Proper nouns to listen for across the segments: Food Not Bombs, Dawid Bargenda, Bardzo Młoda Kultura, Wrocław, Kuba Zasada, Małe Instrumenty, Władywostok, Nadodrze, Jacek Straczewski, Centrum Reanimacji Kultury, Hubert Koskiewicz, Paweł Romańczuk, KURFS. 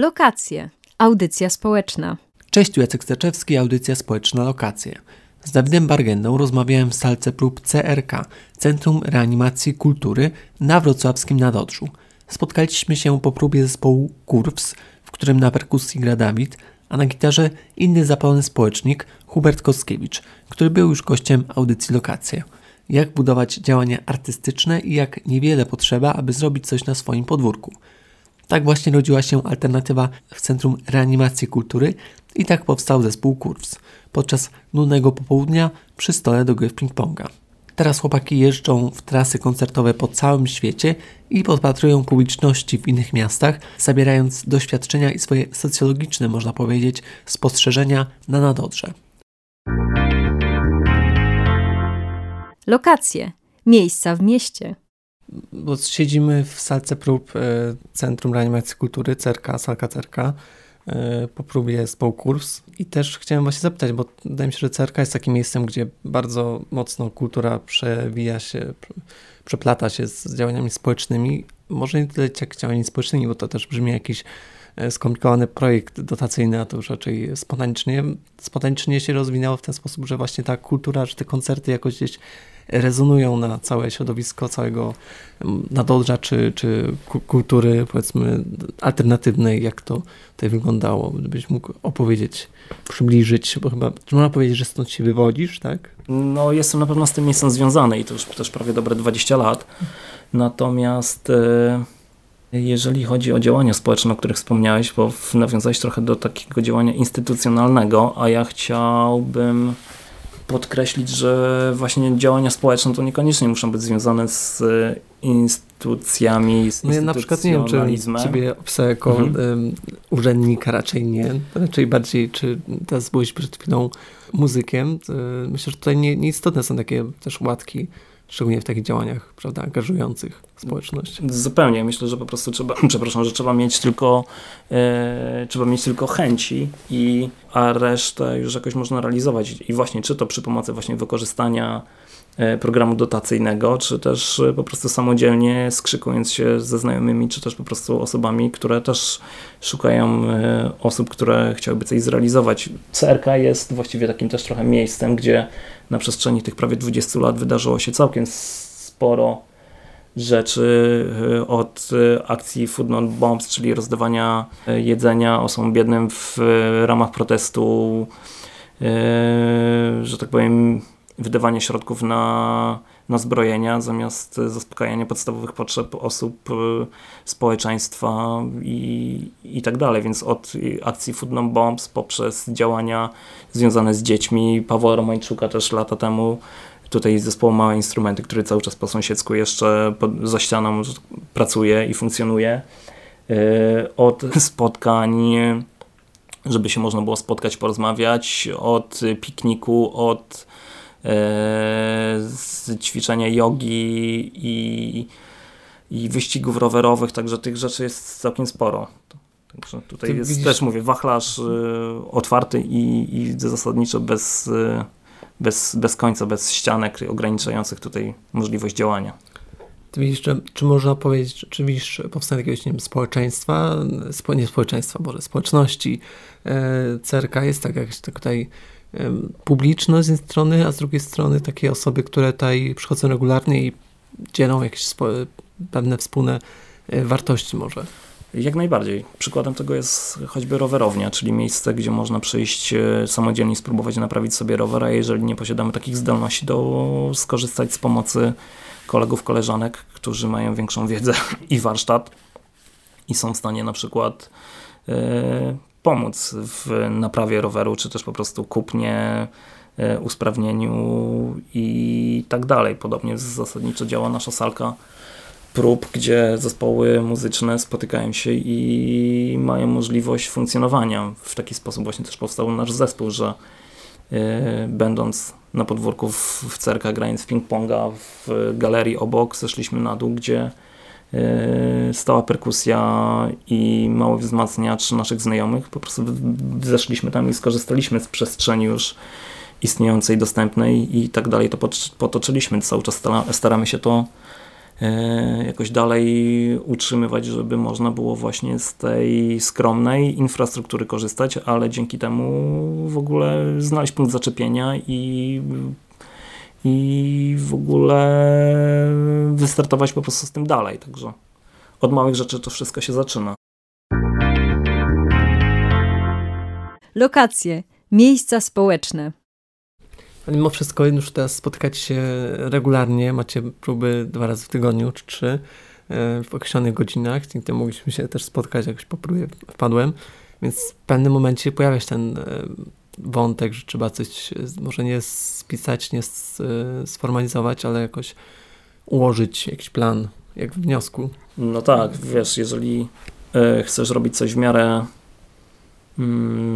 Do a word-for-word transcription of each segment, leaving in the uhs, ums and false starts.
Lokacje. Audycja społeczna. Cześć, tu Jacek Straczewski, audycja społeczna Lokacje. Z Dawidem Bargendą rozmawiałem w salce prób C R K, Centrum Reanimacji Kultury, na wrocławskim Nadodrzu. Spotkaliśmy się po próbie zespołu KURFS, w którym na perkusji gra Dawid, a na gitarze inny zapalony społecznik Hubert Koskiewicz, który był już gościem audycji Lokacje. Jak budować działania artystyczne i jak niewiele potrzeba, aby zrobić coś na swoim podwórku. Tak właśnie rodziła się alternatywa w Centrum Reanimacji Kultury i tak powstał zespół KURFS podczas nudnego popołudnia przy stole do gry w ping-ponga. Teraz chłopaki jeżdżą w trasy koncertowe po całym świecie i podpatrują publiczności w innych miastach, zabierając doświadczenia i swoje socjologiczne, można powiedzieć, spostrzeżenia na Nadodrze. Lokacje. Miejsca w mieście. Bo siedzimy w salce prób e, Centrum Reanimacji Kultury, C R K, salka C R K, e, po próbie zespołu KURFS. I też chciałem właśnie zapytać, bo wydaje mi się, że C R K jest takim miejscem, gdzie bardzo mocno kultura przewija się, przeplata się z działaniami społecznymi. Może nie tyle jak działaniami społecznymi, bo to też brzmi jakiś skomplikowany projekt dotacyjny, a to już raczej spontanicznie. Spontanicznie się rozwinęło w ten sposób, że właśnie ta kultura, że te koncerty jakoś gdzieś rezonują na całe środowisko, całego Nadodrza, czy, czy kultury, powiedzmy, alternatywnej, jak to tutaj wyglądało. Gdybyś mógł opowiedzieć, przybliżyć, bo chyba, czy można powiedzieć, że stąd się wywodzisz, tak? No, jestem na pewno z tym miejscem związany i to już też prawie dobre dwadzieścia lat. Natomiast jeżeli chodzi o działania społeczne, o których wspomniałeś, bo nawiązałeś trochę do takiego działania instytucjonalnego, a ja chciałbym podkreślić, że właśnie działania społeczne to niekoniecznie muszą być związane z instytucjami, z no ja na przykład nie wiem, czy ciebie obsadzę jako mhm. urzędnika, raczej nie, raczej bardziej, czy teraz byłeś przed chwilą muzykiem. Myślę, że tutaj nie, nieistotne są takie też łatki, szczególnie w takich działaniach, prawda, angażujących społeczność. Zupełnie. Myślę, że po prostu trzeba, przepraszam, że trzeba mieć tylko e, trzeba mieć tylko chęci, i, a resztę już jakoś można realizować. I właśnie, czy to przy pomocy właśnie wykorzystania e, programu dotacyjnego, czy też e, po prostu samodzielnie skrzykując się ze znajomymi, czy też po prostu osobami, które też szukają e, osób, które chciałyby coś zrealizować. C R K jest właściwie takim też trochę miejscem, gdzie na przestrzeni tych prawie dwudziestu lat wydarzyło się całkiem sporo rzeczy, od akcji Food Not Bombs, czyli rozdawania jedzenia osobom biednym w ramach protestu, że tak powiem, wydawanie środków na, na zbrojenia zamiast zaspokajania podstawowych potrzeb osób, społeczeństwa i, i tak dalej. Więc od akcji Food Not Bombs poprzez działania związane z dziećmi, Pawła Romańczuka też lata temu, tutaj zespół Małe Instrumenty, który cały czas po sąsiedzku jeszcze pod, za ścianą pracuje i funkcjonuje, yy, od spotkań, żeby się można było spotkać, porozmawiać, od pikniku, od yy, ćwiczenia jogi i, i wyścigów rowerowych, także tych rzeczy jest całkiem sporo. Także tutaj jest, widzisz, też mówię, wachlarz yy, otwarty i, i zasadniczo bez... Yy, Bez, bez końca, bez ścianek ograniczających tutaj możliwość działania. Ty widzisz, czy, czy można powiedzieć, czy widzisz powstanie jakiegoś, nie wiem, społeczeństwa, spo, nie społeczeństwa, Boże, społeczności. E, C R K jest tak jakaś tak tutaj e, publiczność z jednej strony, a z drugiej strony takie osoby, które tutaj przychodzą regularnie i dzielą jakieś spo, pewne wspólne e, wartości może. Jak najbardziej. Przykładem tego jest choćby rowerownia, czyli miejsce, gdzie można przyjść samodzielnie, spróbować naprawić sobie rower, a jeżeli nie posiadamy takich zdolności, to skorzystać z pomocy kolegów, koleżanek, którzy mają większą wiedzę i warsztat i są w stanie na przykład y, pomóc w naprawie roweru, czy też po prostu kupnie, y, usprawnieniu i tak dalej. Podobnie zasadniczo działa nasza salka prób, gdzie zespoły muzyczne spotykają się i mają możliwość funkcjonowania. W taki sposób właśnie też powstał nasz zespół, że yy, będąc na podwórku w, w C R K, grając w ping-ponga, w galerii obok, zeszliśmy na dół, gdzie yy, stała perkusja i mały wzmacniacz naszych znajomych. Po prostu zeszliśmy tam i skorzystaliśmy z przestrzeni już istniejącej, dostępnej i tak dalej. To pot- potoczyliśmy. Cały czas stara- staramy się to jakoś dalej utrzymywać, żeby można było właśnie z tej skromnej infrastruktury korzystać, ale dzięki temu w ogóle znaleźć punkt zaczepienia i, i w ogóle wystartować po prostu z tym dalej. Także od małych rzeczy to wszystko się zaczyna. Lokacje, miejsca społeczne. Mimo wszystko już teraz spotykacie się regularnie, macie próby dwa razy w tygodniu czy trzy w określonych godzinach, dzięki temu mogliśmy się też spotkać, jakoś po próbie wpadłem, więc w pewnym momencie pojawia się ten wątek, że trzeba coś może nie spisać, nie sformalizować, ale jakoś ułożyć jakiś plan, jak w wniosku. No tak, wiesz, jeżeli chcesz robić coś w miarę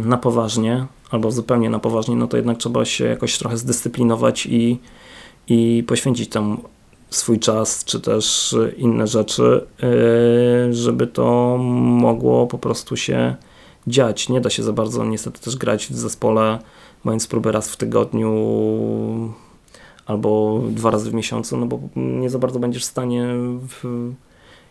na poważnie, albo zupełnie na poważnie, no to jednak trzeba się jakoś trochę zdyscyplinować i, i poświęcić tam swój czas, czy też inne rzeczy, żeby to mogło po prostu się dziać. Nie da się za bardzo niestety też grać w zespole, mając próbę raz w tygodniu albo dwa razy w miesiącu, no bo nie za bardzo będziesz w stanie w,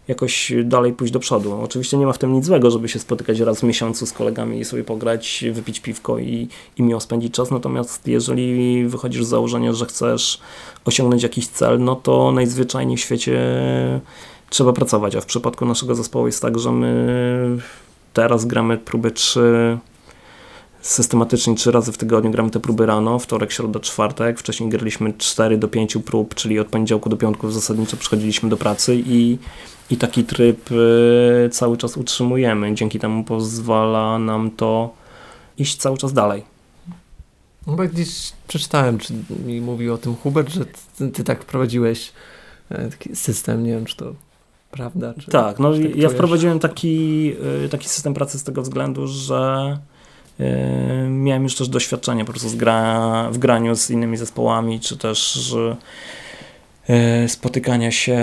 jakoś dalej pójść do przodu. Oczywiście nie ma w tym nic złego, żeby się spotykać raz w miesiącu z kolegami i sobie pograć, wypić piwko i, i miło spędzić czas, natomiast jeżeli wychodzisz z założenia, że chcesz osiągnąć jakiś cel, no to najzwyczajniej w świecie trzeba pracować, a w przypadku naszego zespołu jest tak, że my teraz gramy próby trzy systematycznie trzy razy w tygodniu, gramy te próby rano, wtorek, środa, czwartek. Wcześniej graliśmy cztery do pięciu prób, czyli od poniedziałku do piątku zasadniczo przychodziliśmy do pracy i, i taki tryb y, cały czas utrzymujemy. Dzięki temu pozwala nam to iść cały czas dalej. No bo gdzieś przeczytałem, czy mi mówił o tym Hubert, że ty, ty tak wprowadziłeś taki system, nie wiem, czy to prawda? Czy, tak, no czy tak ja wprowadziłem taki, y, taki system pracy z tego względu, że miałem już też doświadczenie po prostu z gra, w graniu z innymi zespołami, czy też yy, spotykania się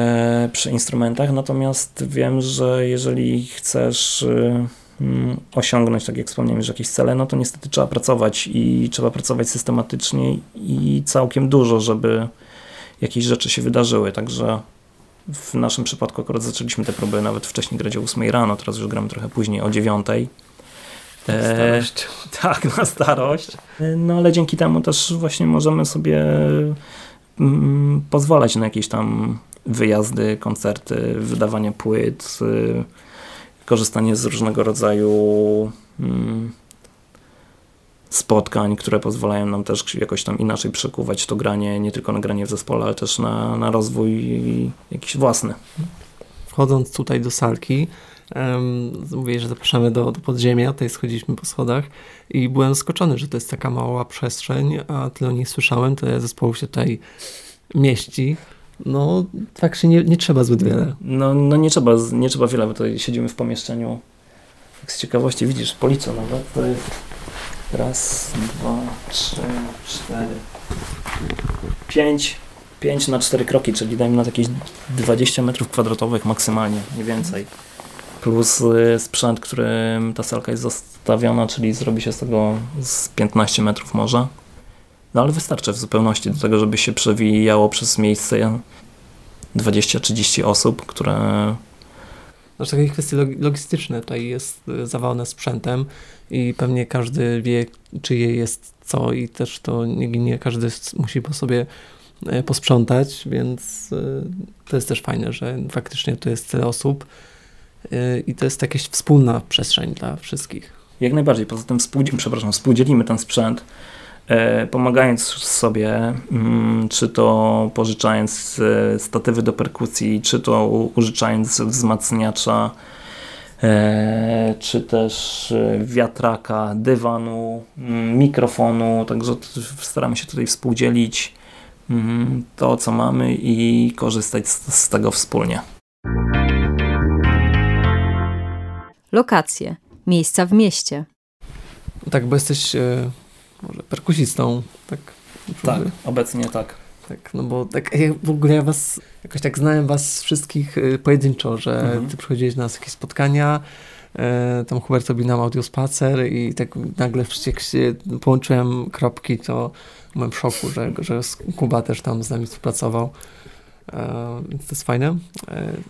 przy instrumentach, natomiast wiem, że jeżeli chcesz yy, osiągnąć, tak jak wspomniałem, jakieś cele, no to niestety trzeba pracować i trzeba pracować systematycznie i całkiem dużo, żeby jakieś rzeczy się wydarzyły, także w naszym przypadku akurat zaczęliśmy te próby nawet wcześniej grać o ósmej rano, teraz już gramy trochę później, o dziewiątej. E, tak, na starość. No ale dzięki temu też właśnie możemy sobie mm, pozwalać na jakieś tam wyjazdy, koncerty, wydawanie płyt, y, korzystanie z różnego rodzaju mm, spotkań, które pozwalają nam też jakoś tam inaczej przekuwać to granie, nie tylko na granie w zespole, ale też na, na rozwój jakiś własny. Wchodząc tutaj do salki, Um, mówię, że zapraszamy do, do podziemia, tutaj schodziliśmy po schodach i byłem zaskoczony, że to jest taka mała przestrzeń, a tyle o niej słyszałem, tyle zespołów się tutaj mieści. No tak się nie, nie trzeba zbyt wiele. No, no nie trzeba, nie trzeba wiele, bo tutaj siedzimy w pomieszczeniu. Tak z ciekawości widzisz, policzę nawet, to jest raz, dwa, trzy, cztery, pięć. pięć na cztery kroki, czyli dajmy na jakieś dwadzieścia metrów kwadratowych maksymalnie, nie więcej. Plus sprzęt, którym ta salka jest zastawiona, czyli zrobi się z tego z piętnaście metrów może. No ale wystarczy w zupełności do tego, żeby się przewijało przez miejsce dwadzieścia trzydzieści osób, które... Znaczy takie kwestie logistyczne tutaj jest zawalone sprzętem i pewnie każdy wie, czyje jest co i też to nie, nie każdy musi po sobie posprzątać, więc to jest też fajne, że faktycznie tu jest tyle osób. I to jest jakaś wspólna przestrzeń dla wszystkich. Jak najbardziej. Poza tym współdzielimy, przepraszam, współdzielimy ten sprzęt, e, pomagając sobie, mm, czy to pożyczając e, statywy do perkusji, czy to u, użyczając wzmacniacza, e, czy też wiatraka, dywanu, m, mikrofonu. Także staramy się tutaj współdzielić mm, to, co mamy i korzystać z, z tego wspólnie. Lokacje, miejsca w mieście. Tak, bo jesteś e, może perkusistą, tak? Tak, obecnie tak. Tak, no bo tak ja w ogóle ja was, jakoś tak znałem was wszystkich pojedynczo, że mhm. ty przychodziłeś na nas jakieś spotkania, e, tam Hubert sobie nam audiospacer i tak nagle jak się połączyłem kropki, to byłem w szoku, że, że Kuba też tam z nami współpracował. Więc to jest fajne.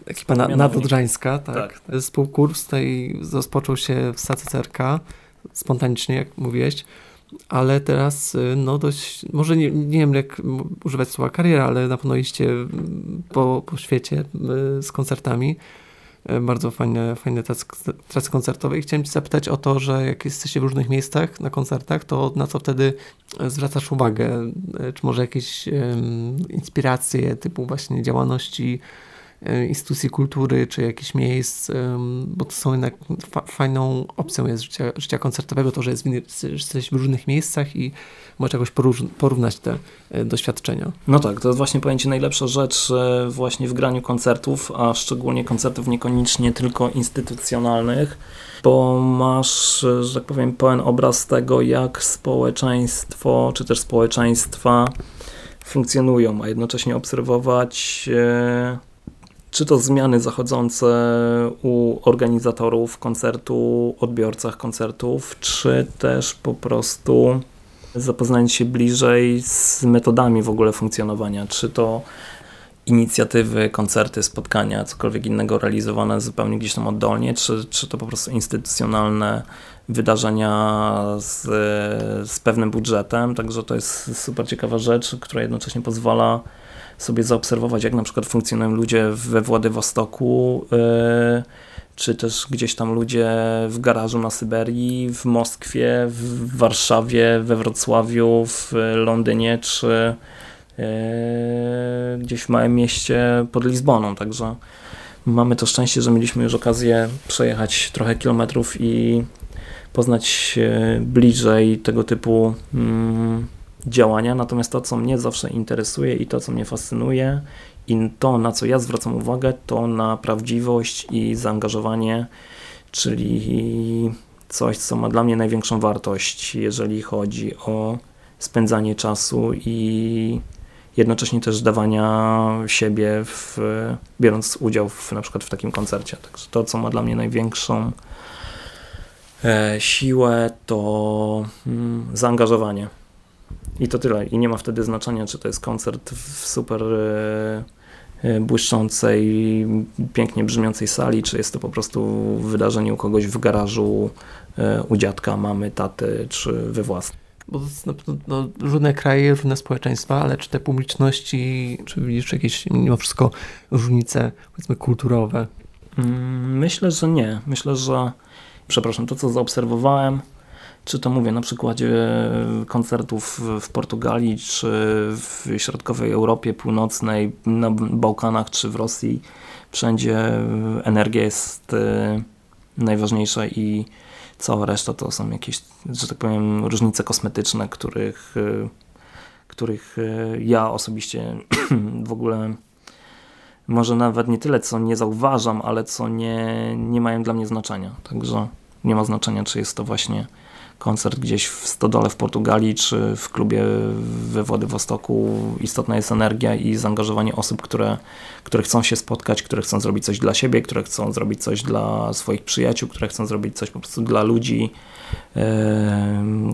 Ekipa nadodrzańska, tak. tak. Zespół KURFS tutaj rozpoczął się w S A C C R K, spontanicznie, jak mówiłeś, ale teraz no dość, może nie, nie wiem jak używać słowa kariera, ale na pewno iście po, po świecie z koncertami. Bardzo fajne, fajne trasy koncertowe i chciałem Ci zapytać o to, że jak jesteście w różnych miejscach na koncertach, to na co wtedy zwracasz uwagę? Czy może jakieś um, inspiracje typu właśnie działalności um, instytucji kultury, czy jakichś miejsc, um, bo to są jednak fa- fajną opcją jest życia, życia koncertowego, to, że, jest w inny, że jesteś w różnych miejscach i możesz jakoś poróż- porównać te e, doświadczenia. No tak, to jest właśnie pojęcie najlepsza rzecz e, właśnie w graniu koncertów, a szczególnie koncertów niekoniecznie tylko instytucjonalnych, bo masz, e, że tak powiem, pełen obraz tego, jak społeczeństwo czy też społeczeństwa funkcjonują, a jednocześnie obserwować e, czy to zmiany zachodzące u organizatorów koncertu, odbiorcach koncertów, czy też po prostu zapoznać się bliżej z metodami w ogóle funkcjonowania, czy to inicjatywy, koncerty, spotkania, cokolwiek innego realizowane zupełnie gdzieś tam oddolnie, czy, czy to po prostu instytucjonalne wydarzenia z, z pewnym budżetem, także to jest super ciekawa rzecz, która jednocześnie pozwala sobie zaobserwować, jak na przykład funkcjonują ludzie we Władywostoku, yy, czy też gdzieś tam ludzie w garażu na Syberii, w Moskwie, w Warszawie, we Wrocławiu, w Londynie, czy yy, gdzieś w małym mieście pod Lizboną. Także mamy to szczęście, że mieliśmy już okazję przejechać trochę kilometrów i poznać yy, bliżej tego typu yy, działania, natomiast to, co mnie zawsze interesuje i to, co mnie fascynuje i to, na co ja zwracam uwagę, to na prawdziwość i zaangażowanie, czyli coś, co ma dla mnie największą wartość, jeżeli chodzi o spędzanie czasu i jednocześnie też dawania siebie, w, biorąc udział w, na przykład w takim koncercie. Także to, co ma dla mnie największą e, siłę, to mm, zaangażowanie. I to tyle. I nie ma wtedy znaczenia, czy to jest koncert w super błyszczącej, pięknie brzmiącej sali, czy jest to po prostu wydarzenie u kogoś w garażu, u dziadka, mamy, taty, czy we własnym. Bo to jest na pewno no, różne kraje, różne społeczeństwa, ale czy te publiczności, czy widzisz jakieś mimo wszystko różnice, powiedzmy, kulturowe? Myślę, że nie. Myślę, że, przepraszam, to co zaobserwowałem, czy to mówię na przykładzie koncertów w Portugalii, czy w środkowej Europie Północnej, na Bałkanach, czy w Rosji, wszędzie energia jest najważniejsza i cała reszta to są jakieś, że tak powiem, różnice kosmetyczne, których, których ja osobiście w ogóle może nawet nie tyle, co nie zauważam, ale co nie, nie mają dla mnie znaczenia. Także nie ma znaczenia, czy jest to właśnie koncert gdzieś w Stodole w Portugalii, czy w klubie we Władywostoku. Istotna jest energia i zaangażowanie osób, które, które chcą się spotkać, które chcą zrobić coś dla siebie, które chcą zrobić coś dla swoich przyjaciół, które chcą zrobić coś po prostu dla ludzi, yy,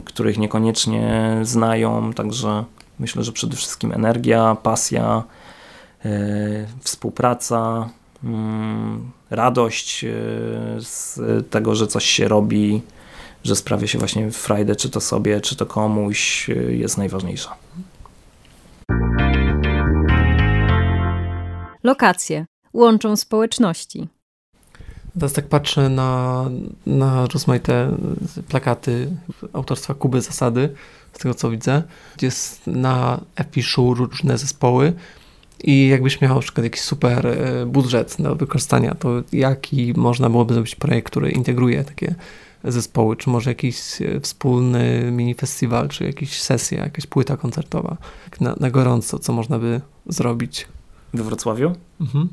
których niekoniecznie znają. Także myślę, że przede wszystkim energia, pasja, yy, współpraca, yy, radość yy, z tego, że coś się robi, że sprawia się właśnie frajdę, czy to sobie, czy to komuś, jest najważniejsza. Lokacje łączą społeczności. Teraz tak patrzę na, na rozmaite plakaty autorstwa Kuby Zasady, z tego co widzę, gdzie jest na afiszu różne zespoły i jakbyś miał na przykład jakiś super budżet do wykorzystania, to jaki można byłoby zrobić projekt, który integruje takie zespoły, czy może jakiś wspólny mini festiwal, czy jakaś sesja, jakaś płyta koncertowa. Na, na gorąco, co można by zrobić. We Wrocławiu? Mhm.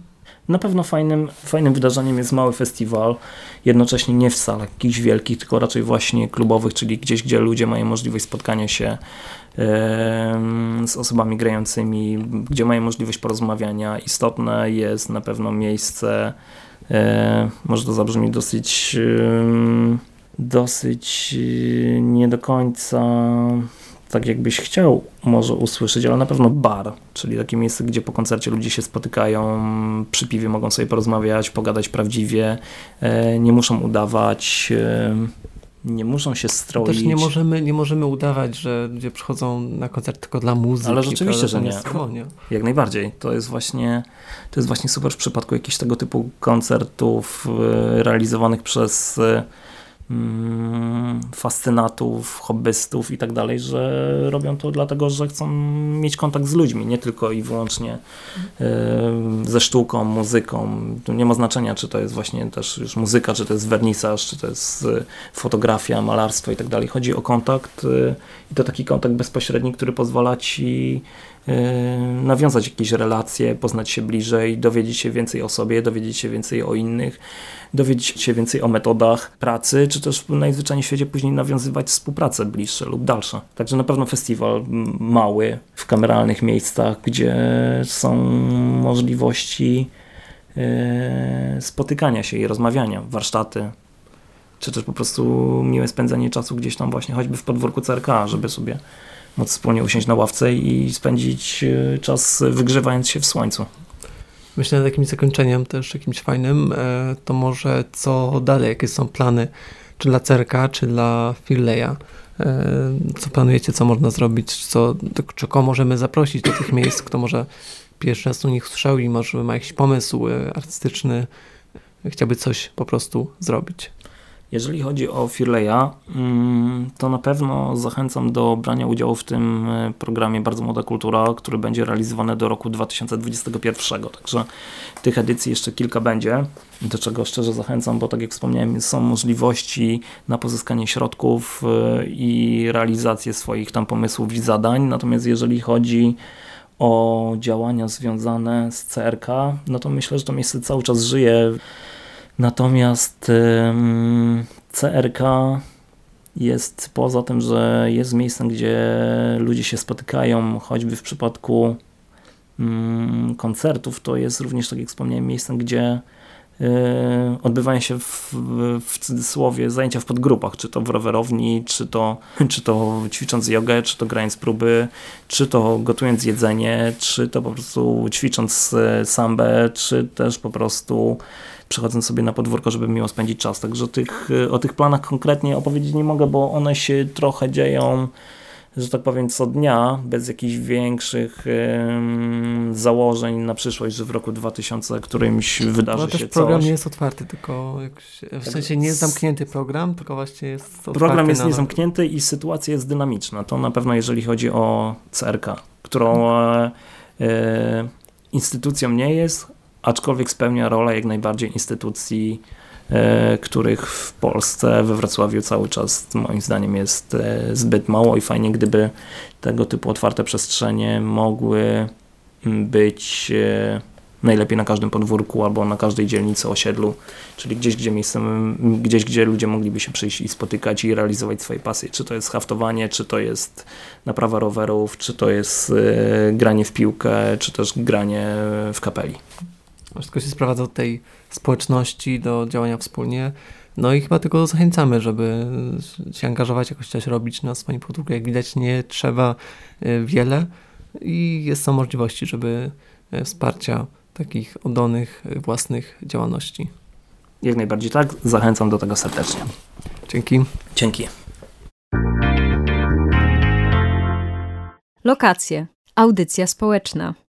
Na pewno fajnym, fajnym wydarzeniem jest mały festiwal, jednocześnie nie w salach jakichś wielkich, tylko raczej właśnie klubowych, czyli gdzieś, gdzie ludzie mają możliwość spotkania się yy, z osobami grającymi, gdzie mają możliwość porozmawiania. Istotne jest na pewno miejsce, yy, może to zabrzmi dosyć... Yy, dosyć nie do końca tak jakbyś chciał może usłyszeć, ale na pewno bar, czyli takie miejsce, gdzie po koncercie ludzie się spotykają, przy piwie mogą sobie porozmawiać, pogadać prawdziwie, nie muszą udawać, nie muszą się stroić. Też nie możemy, nie możemy udawać, że ludzie przychodzą na koncert tylko dla muzyki. Ale rzeczywiście, że nie. Skłonią. Jak najbardziej. To jest właśnie, to jest właśnie super w przypadku jakichś tego typu koncertów realizowanych przez fascynatów, hobbystów i tak dalej, że robią to dlatego, że chcą mieć kontakt z ludźmi, nie tylko i wyłącznie ze sztuką, muzyką. Tu nie ma znaczenia, czy to jest właśnie też już muzyka, czy to jest wernisaż, czy to jest fotografia, malarstwo i tak dalej. Chodzi o kontakt i to taki kontakt bezpośredni, który pozwala ci nawiązać jakieś relacje, poznać się bliżej, dowiedzieć się więcej o sobie, dowiedzieć się więcej o innych, dowiedzieć się więcej o metodach pracy, czy też najzwyczajniej w świecie później nawiązywać współpracę bliższe lub dalsze. Także na pewno festiwal mały, w kameralnych miejscach, gdzie są możliwości spotykania się i rozmawiania, warsztaty, czy też po prostu miłe spędzanie czasu gdzieś tam właśnie, choćby w podwórku C R K, żeby sobie móc wspólnie usiąść na ławce i spędzić czas wygrzewając się w słońcu. Myślę nad jakimś zakończeniem też jakimś fajnym, to może co dalej, jakie są plany, czy dla C R K, czy dla Filleja? Co planujecie, co można zrobić, co, czy kogo możemy zaprosić do tych miejsc, kto może pierwszy raz o nich słyszał i może ma jakiś pomysł artystyczny, chciałby coś po prostu zrobić? Jeżeli chodzi o Firleja, to na pewno zachęcam do brania udziału w tym programie Bardzo Młoda Kultura, który będzie realizowany do roku dwa tysiące dwudziestego pierwszego. Także tych edycji jeszcze kilka będzie, do czego szczerze zachęcam, bo tak jak wspomniałem, są możliwości na pozyskanie środków i realizację swoich tam pomysłów i zadań. Natomiast jeżeli chodzi o działania związane z C R K, no to myślę, że to miejsce cały czas żyje. Natomiast C R K jest poza tym, że jest miejscem, gdzie ludzie się spotykają, choćby w przypadku koncertów, to jest również, tak jak wspomniałem, miejscem, gdzie odbywają się w, w cudzysłowie zajęcia w podgrupach, czy to w rowerowni, czy to, czy to ćwicząc jogę, czy to grając próby, czy to gotując jedzenie, czy to po prostu ćwicząc sambę, czy też po prostu przechodząc sobie na podwórko, żeby miło spędzić czas. Także tych, o tych planach konkretnie opowiedzieć nie mogę, bo one się trochę dzieją, że tak powiem, co dnia, bez jakichś większych ym, założeń na przyszłość, że w roku dwa tysiące którymś wydarzy się coś. Program nie jest otwarty, tylko w sensie nie jest zamknięty program, tylko właśnie jest otwarty. Program jest niezamknięty i sytuacja jest dynamiczna. To na pewno jeżeli chodzi o C R K, którą yy, instytucją nie jest, aczkolwiek spełnia rolę jak najbardziej instytucji, których w Polsce, we Wrocławiu cały czas moim zdaniem jest zbyt mało i fajnie, gdyby tego typu otwarte przestrzenie mogły być najlepiej na każdym podwórku albo na każdej dzielnicy, osiedlu, czyli gdzieś, gdzie miejscem, gdzieś, gdzie ludzie mogliby się przyjść i spotykać i realizować swoje pasje. Czy to jest haftowanie, czy to jest naprawa rowerów, czy to jest granie w piłkę, czy też granie w kapeli. Wszystko się sprowadza do tej społeczności, do działania wspólnie. No i chyba tylko zachęcamy, żeby się angażować, jakoś coś robić na swoim podwórku. Jak widać, nie trzeba wiele i jest są możliwości, żeby wsparcia takich oddanych własnych działalności. Jak najbardziej tak. Zachęcam do tego serdecznie. Dzięki. Dzięki. Lokacje. Audycja społeczna.